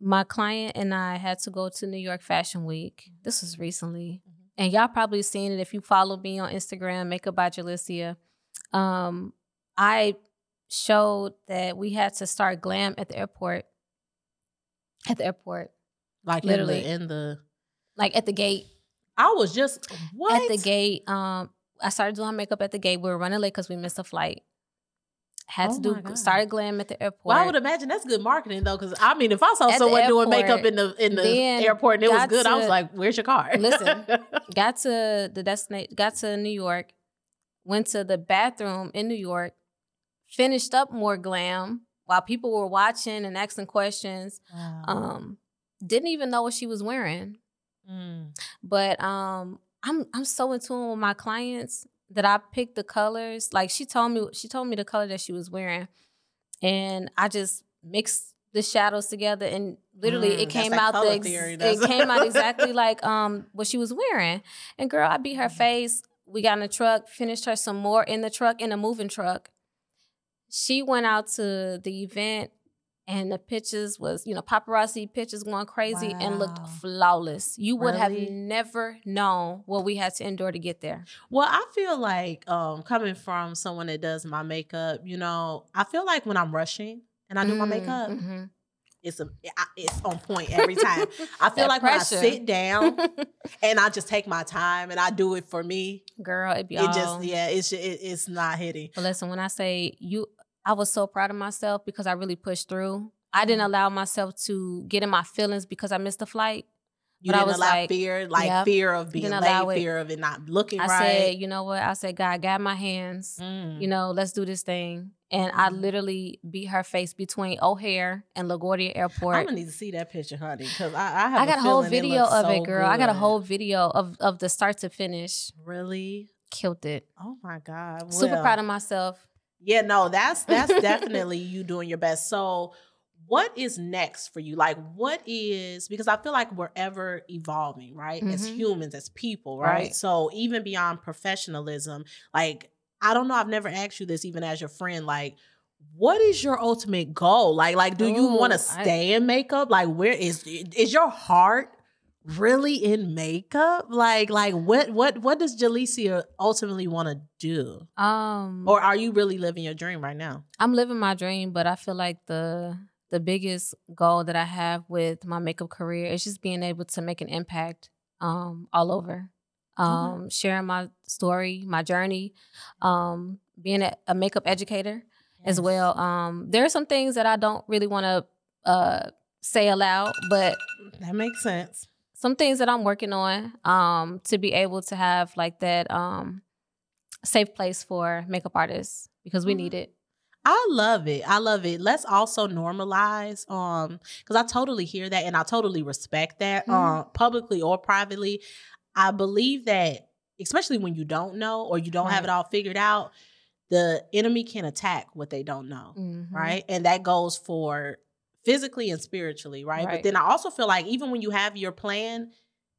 my client and I had to go to New York Fashion Week. This was recently. And y'all probably seen it if you follow me on Instagram, Makeup by Jerlicia. I showed that we had to start glam at the airport. At the airport. Like literally like at the gate. I was just, what? At the gate. I started doing makeup at the gate. We were running late because we missed a flight. Had to do, started glam at the airport. Well, I would imagine that's good marketing though, because I mean, if I saw someone doing makeup in the airport and it was good, I was like, "Where's your car?" Listen, got to the destination, got to New York, went to the bathroom in New York, finished up more glam while people were watching and asking questions. Wow. Didn't even know what she was wearing, but I'm so in tune with my clients that I picked the colors. Like she told me the color that she was wearing, and I just mixed the shadows together, and literally it came out it came out exactly like what she was wearing. And girl, I beat her face. We got in the truck, finished her some more in the truck, in a moving truck. She went out to the event, and the pictures was, you know, paparazzi pictures going crazy, and looked flawless. You would have never known what we had to endure to get there. Well, I feel like coming from someone that does my makeup, you know, I feel like when I'm rushing and I do my makeup, it's on point every time. I feel like when I sit down and I just take my time and I do it for me. Girl, it's not hitting. But listen, when I say I was so proud of myself because I really pushed through. I didn't allow myself to get in my feelings because I missed the flight. You didn't allow fear, like fear of being late, fear of it not looking right. I said, you know what? I said, God, guide my hands. You know, let's do this thing. And I literally beat her face between O'Hare and LaGuardia Airport. I'm gonna need to see that picture, honey, because I got a whole video of it, girl. I got a whole video of the start to finish. Really? Killed it. Oh my God. Well, super proud of myself. Yeah, no, that's definitely you doing your best. So what is next for you? Like, what is, because I feel like we're ever evolving, right? As humans, as people, right? So even beyond professionalism, like, I don't know, I've never asked you this even as your friend, like, what is your ultimate goal? Like, do you want to stay in makeup? Like, where is your heart really in makeup? Like what does Jerlicia ultimately want to do? Or are you really living your dream right now? I'm living my dream, but I feel like the biggest goal that I have with my makeup career is just being able to make an impact all over. Sharing my story, my journey, being a makeup educator as well. There are some things that I don't really want to say aloud, but that makes sense. Some things that I'm working on to be able to have like that safe place for makeup artists because we need it. I love it. I love it. Let's also normalize, because I totally hear that and I totally respect that, publicly or privately. I believe that, especially when you don't know or you don't have it all figured out, the enemy can attack what they don't know, right? And that goes for physically and spiritually, right? But then I also feel like even when you have your plan,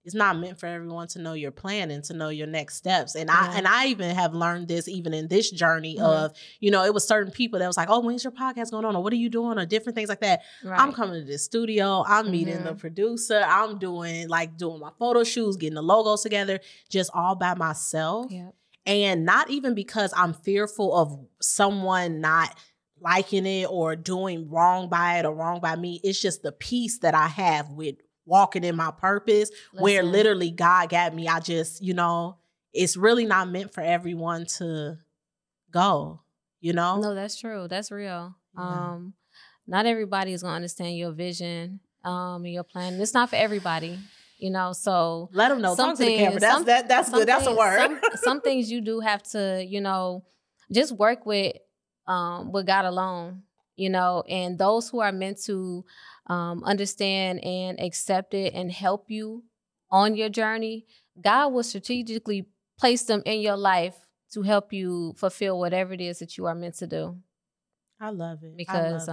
it's not meant for everyone to know your plan and to know your next steps. And I even have learned this even in this journey of, you know, it was certain people that was like, oh, when's your podcast going on? Or what are you doing? Or different things like that. I'm coming to this studio. I'm meeting the producer. I'm doing my photo shoots, getting the logos together, just all by myself. And not even because I'm fearful of someone not liking it or doing wrong by it or wrong by me. It's just the peace that I have with walking in my purpose, where literally God got me. I just, you know, it's really not meant for everyone to go, you know? No, that's true. That's real. Yeah. Not everybody is going to understand your vision and your plan. It's not for everybody, you know, so. Let them know. Talk to the camera. That's good. That's a word. Some things you do have to, you know, just work with God alone, you know, and those who are meant to understand and accept it and help you on your journey, God will strategically place them in your life to help you fulfill whatever it is that you are meant to do. I love it. Because,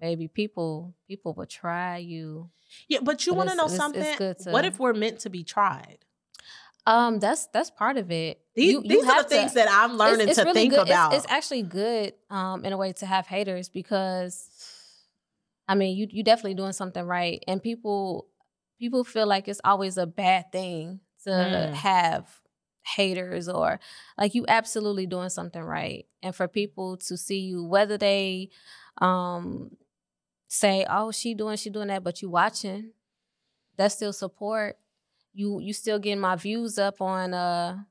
baby, people will try you. Yeah, but you want to know something? What if we're meant to be tried? That's part of it. These are the things that I'm learning to think about. It's actually good in a way to have haters because, I mean, you definitely doing something right. And people feel like it's always a bad thing to have haters or like you absolutely doing something right. And for people to see you, whether they say, oh, she doing that, but you watching, that's still support. You still getting my views up on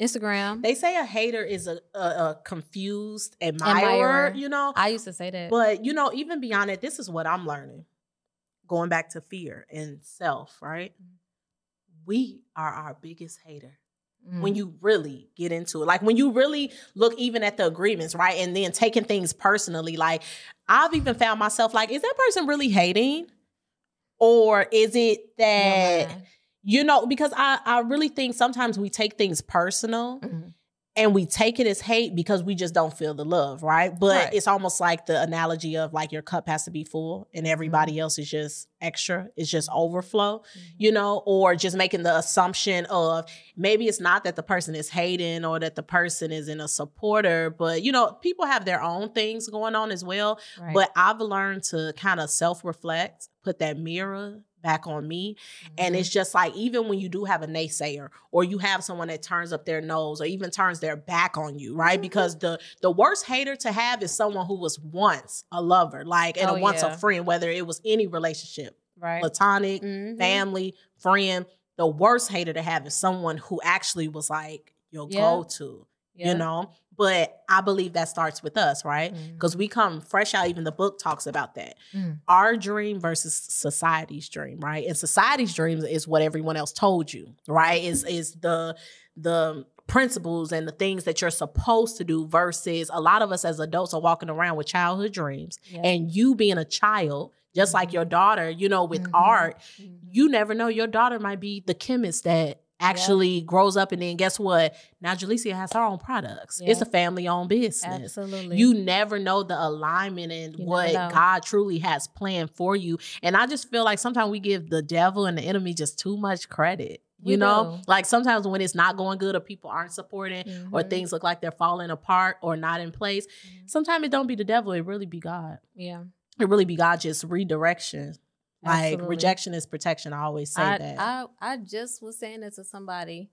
Instagram. They say a hater is a confused admirer, you know? I used to say that. But, you know, even beyond that, this is what I'm learning. Going back to fear and self, right? We are our biggest hater when you really get into it. Like, when you really look even at the agreements, right? And then taking things personally. Like, I've even found myself like, is that person really hating? Or is it that... Yeah. You know, because I really think sometimes we take things personal and we take it as hate because we just don't feel the love, right? But it's almost like the analogy of like your cup has to be full and everybody else is just extra. It's just overflow, you know, or just making the assumption of maybe it's not that the person is hating or that the person isn't a supporter, but, you know, people have their own things going on as well. Right. But I've learned to kind of self-reflect, put that mirror back on me. And it's just like, even when you do have a naysayer or you have someone that turns up their nose or even turns their back on you, right? Because the worst hater to have is someone who was once a lover, like, and once a friend, whether it was any relationship, right? Platonic, family, friend. The worst hater to have is someone who actually was like your go-to, you know? But I believe that starts with us, right? Because we come fresh out. Even the book talks about that. Our dream versus society's dream, right? And society's dream is what everyone else told you, right? Is the principles and the things that you're supposed to do, versus a lot of us as adults are walking around with childhood dreams. And you being a child, just like your daughter, you know, with art, you never know. Your daughter might be the chemist that actually grows up, and then guess what? Now Jerlicia has her own products. It's a family-owned business. Absolutely. You never know the alignment and what God truly has planned for you. And I just feel like sometimes we give the devil and the enemy just too much credit. You know, like sometimes when it's not going good or people aren't supporting or things look like they're falling apart or not in place, sometimes it don't be the devil, it really be God. Yeah. It really be God, just redirection. Absolutely. Like rejection is protection. I always say that. I just was saying that to somebody,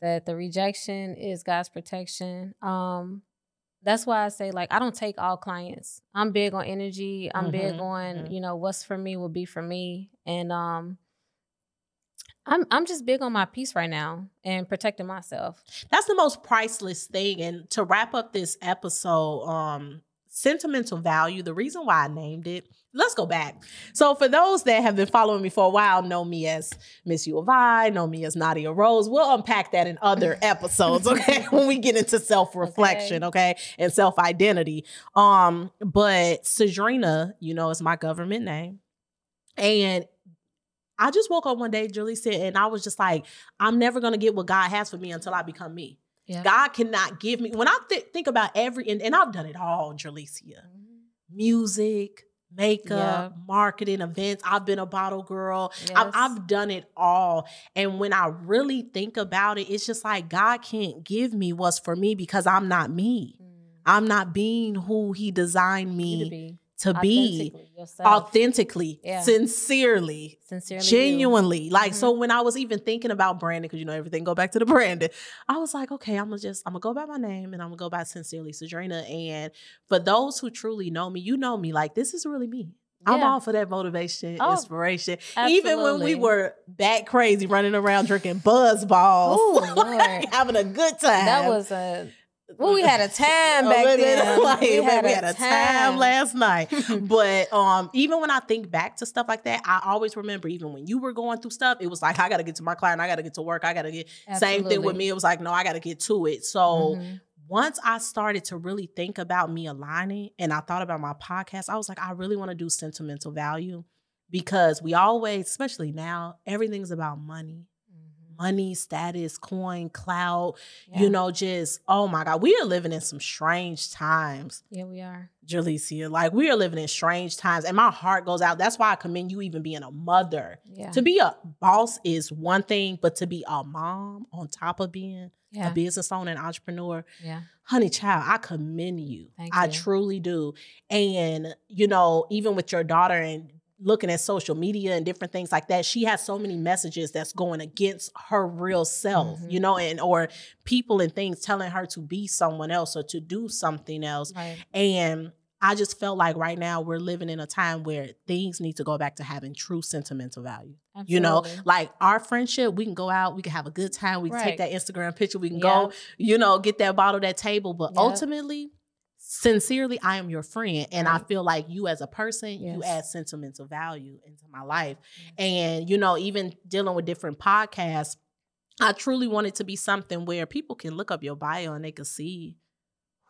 that the rejection is God's protection. That's why I say, like, I don't take all clients. I'm big on energy. I'm big on, you know, what's for me will be for me. And I'm just big on my peace right now and protecting myself. That's the most priceless thing. And to wrap up this episode, sentimental value, the reason why I named it, let's go back. So for those that have been following me for a while, know me as Miss U of I, know me as Nadia Rose. We'll unpack that in other episodes, okay? When we get into self-reflection, okay? And self-identity. But Cedrinna, you know, is my government name. And I just woke up one day, Jerlicia, and I was just like, I'm never going to get what God has for me until I become me. Yeah. God cannot give me. When I think about every, and I've done it all, Jerlicia, music, makeup, marketing, events. I've been a bottle girl. Yes. I've done it all. And when I really think about it, it's just like, God can't give me what's for me because I'm not me. I'm not being who he designed me to be. Authentically, sincerely, genuinely. Like, so when I was even thinking about branding, because, you know, everything go back to the branding, I was like, okay, I'm gonna go by my name and I'm gonna go by Sincerely Cedrinna. And for those who truly know me, you know me, like, this is really me. Yeah. I'm all for that motivation, inspiration. Absolutely. Even when we were that crazy running around drinking Buzz Balls, like, having a good time. That was a... Well, we had a time back then. Like, we had a time last night. But even when I think back to stuff like that, I always remember, even when you were going through stuff, it was like, I got to get to my client. I got to get to work. I got to get... Absolutely. Same thing with me. It was like, no, I got to get to it. So once I started to really think about me aligning, and I thought about my podcast, I was like, I really want to do sentimental value, because we always, especially now, everything's about money. Money, status, coin, clout, you know, just, oh my God, we are living in some strange times. Yeah, we are. Jerlicia, like, we are living in strange times, and my heart goes out. That's why I commend you even being a mother. Yeah. To be a boss is one thing, but to be a mom on top of being a business owner and entrepreneur, honey child, I commend you. Thank you. Truly do. And, you know, even with your daughter and looking at social media and different things like that, she has so many messages that's going against her real self, you know, and or people and things telling her to be someone else or to do something else. Right. And I just felt like right now we're living in a time where things need to go back to having true sentimental value. Absolutely. You know, like our friendship, we can go out, we can have a good time, we can take that Instagram picture, we can go, you know, get that bottle, that table. But ultimately, sincerely, I am your friend, and I feel like you as a person, you add sentimental value into my life. And, you know, even dealing with different podcasts, I truly want it to be something where people can look up your bio and they can see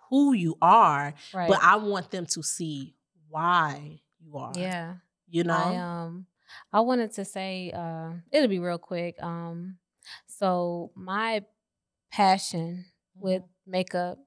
who you are, but I want them to see why you are. Yeah. You know? I wanted to say, it'll be real quick. So my passion with makeup,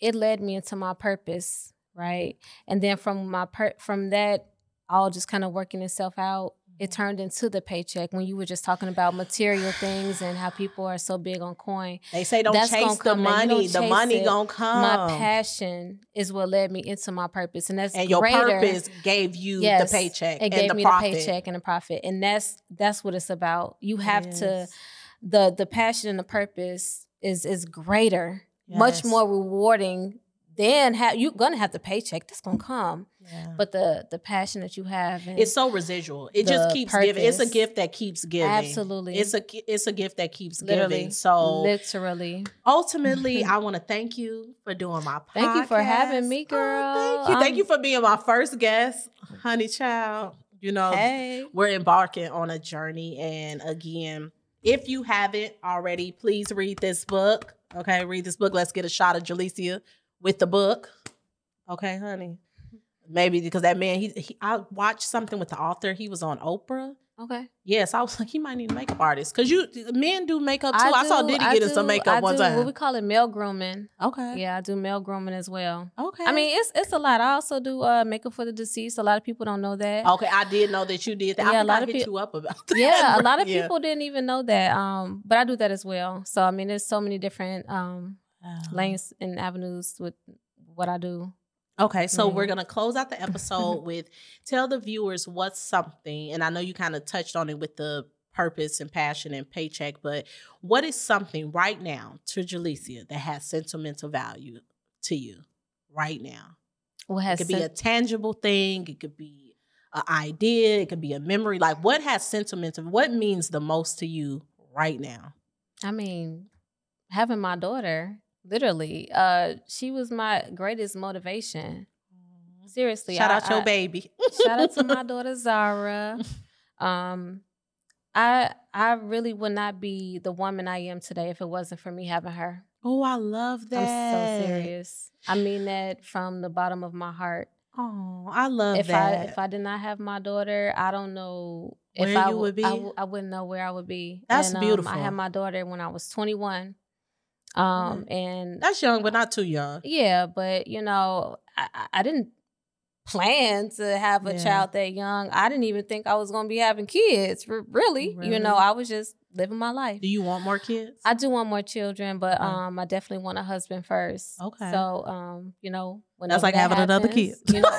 it led me into my purpose, right? And then from my from that, all just kind of working itself out, it turned into the paycheck. When you were just talking about material things and how people are so big on coin, they say don't chase the money. The money gonna come. My passion is what led me into my purpose, and that's greater. And your purpose gave you the paycheck. It gave me the paycheck and the profit, and that's what it's about. You have to the passion and the purpose is greater. Much more rewarding then you're gonna have the paycheck that's gonna come. Yeah. But the passion that you have, and it's so residual. It just keeps giving. It's a gift that keeps giving. Absolutely, it's a gift that keeps giving. So literally, ultimately, I want to thank you for doing my podcast. Thank you for having me, girl. Oh, thank you. Thank you for being my first guest, honey child. You know, we're embarking on a journey, and again, if you haven't already, please read this book. Okay, read this book. Let's get a shot of Jerlicia with the book. Okay, honey. Maybe because that man, I watched something with the author. He was on Oprah. Okay. Yes, I was like, he might need a makeup artist. Because men do makeup too. I saw Diddy get us some makeup one time. Well, we call it male grooming. Okay. Yeah, I do male grooming as well. Okay. I mean, it's a lot. I also do makeup for the deceased. A lot of people don't know that. Okay, I did know that you did that. Yeah, I forgot to hit you up about that. Yeah, a lot of people didn't even know that. But I do that as well. So, I mean, there's so many different lanes and avenues with what I do. Okay, so we're going to close out the episode with tell the viewers what's something, and I know you kind of touched on it with the purpose and passion and paycheck, but what is something right now to Jerlicia that has sentimental value to you right now? Well, it could be a tangible thing. It could be an idea. It could be a memory. Like what has sentimental, what means the most to you right now? I mean, having my daughter. Literally, she was my greatest motivation. Seriously, shout out your baby. Shout out to my daughter Zara. I really would not be the woman I am today if it wasn't for me having her. Oh, I love that. I'm so serious. I mean that from the bottom of my heart. Oh, I love that. If I did not have my daughter, I don't know where you would be. I wouldn't know where I would be. That's beautiful. I had my daughter when I was 21. And that's young, but not too young. Yeah, but you know, I didn't plan to have a child that young. I didn't even think I was gonna be having kids. Really, you know, I was just living my life. Do you want more kids? I do want more children, but I definitely want a husband first. Okay. So you know, when that's like that having another kid. You know,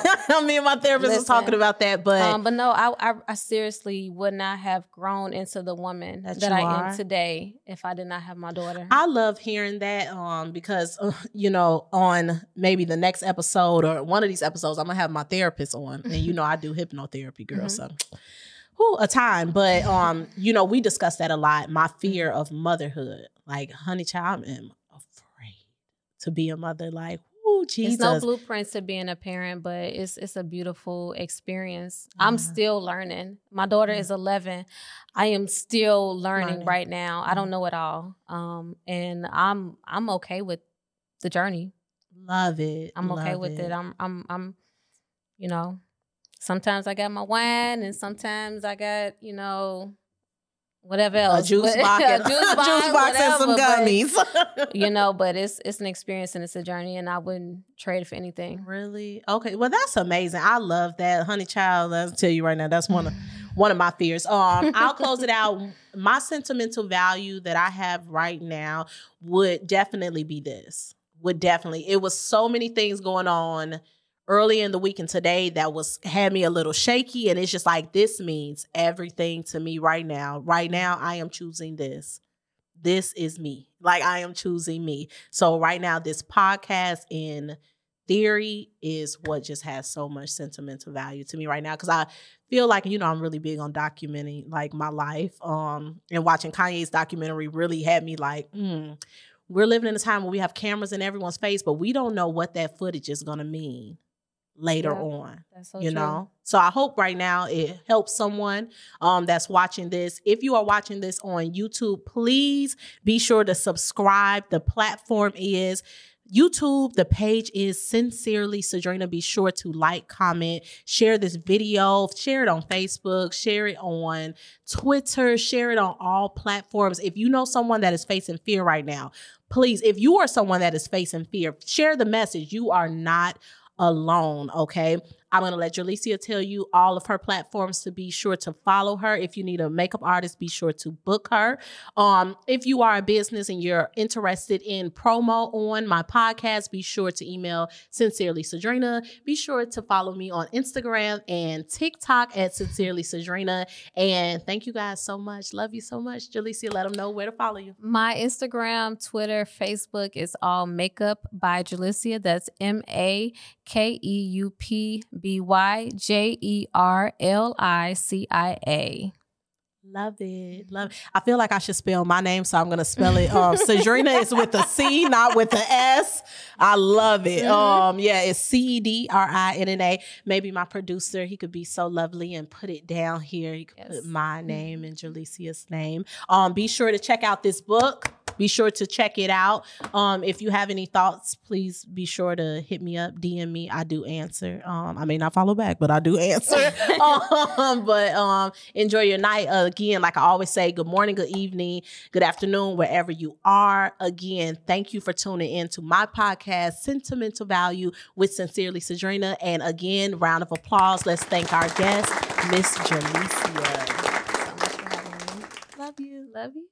me and my therapist was talking about that, but no, I seriously would not have grown into the woman that I am today if I did not have my daughter. I love hearing that because you know, on maybe the next episode or one of these episodes, I'm gonna have my therapist on, and you know, I do hypnotherapy, girl, so. A time, but you know, we discussed that a lot. My fear of motherhood, like, honey, child, I'm afraid to be a mother. Like, oh Jesus, it's no blueprints to being a parent, but it's a beautiful experience. Yeah. I'm still learning. My daughter is 11. I am still learning right now. I don't know it all, and I'm okay with the journey. Love it. I'm okay with it. I'm you know. Sometimes I got my wine and sometimes I got, you know, whatever else. A juice box and some gummies. But, you know, but it's an experience and it's a journey and I wouldn't trade it for anything. Really? Okay. Well, that's amazing. I love that. Honey child, I'll tell you right now, that's one of my fears. I'll close it out. My sentimental value that I have right now would definitely be this. It was so many things going on early in the week and today that had me a little shaky. And it's just like, this means everything to me right now. Right now, I am choosing this. This is me. Like, I am choosing me. So right now, this podcast in theory is what just has so much sentimental value to me right now. Because I feel like, you know, I'm really big on documenting, like, my life. And watching Kanye's documentary really had me like, we're living in a time where we have cameras in everyone's face, but we don't know what that footage is going to mean later on, so you know? So I hope right now it helps someone that's watching this. If you are watching this on YouTube, please be sure to subscribe. The platform is YouTube. The page is Sincerely Cedrinna. Be sure to like, comment, share this video, share it on Facebook, share it on Twitter, share it on all platforms. If you know someone that is facing fear right now, please, if you are someone that is facing fear, share the message. You are not alone, okay? I'm going to let Jerlicia tell you all of her platforms to be sure to follow her. If you need a makeup artist, be sure to book her. If you are a business and you're interested in promo on my podcast, be sure to email Sincerely Cedrinna. Be sure to follow me on Instagram and TikTok at Sincerely Cedrinna. And thank you guys so much. Love you so much. Jerlicia, let them know where to follow you. My Instagram, Twitter, Facebook is all Makeup by Jerlicia. That's MAKEUPBYJERLICIA. Love it. Love it. I feel like I should spell my name, so I'm going to spell it. Cedrinna is with a C, not with a S. I love it. Yeah, it's Cedrinna. Maybe my producer, he could be so lovely and put it down here. He could put my name and Jerlicia's name. Be sure to check out this book. Be sure to check it out. If you have any thoughts, please be sure to hit me up, DM me. I do answer. I may not follow back, but I do answer. But enjoy your night. Again, like I always say, good morning, good evening, good afternoon, wherever you are. Again, thank you for tuning in to my podcast, Sentimental Value with Sincerely Cedrinna. And again, round of applause. Let's thank our guest, Miss Jerlicia. Thank you so much for having me. Love you. Love you.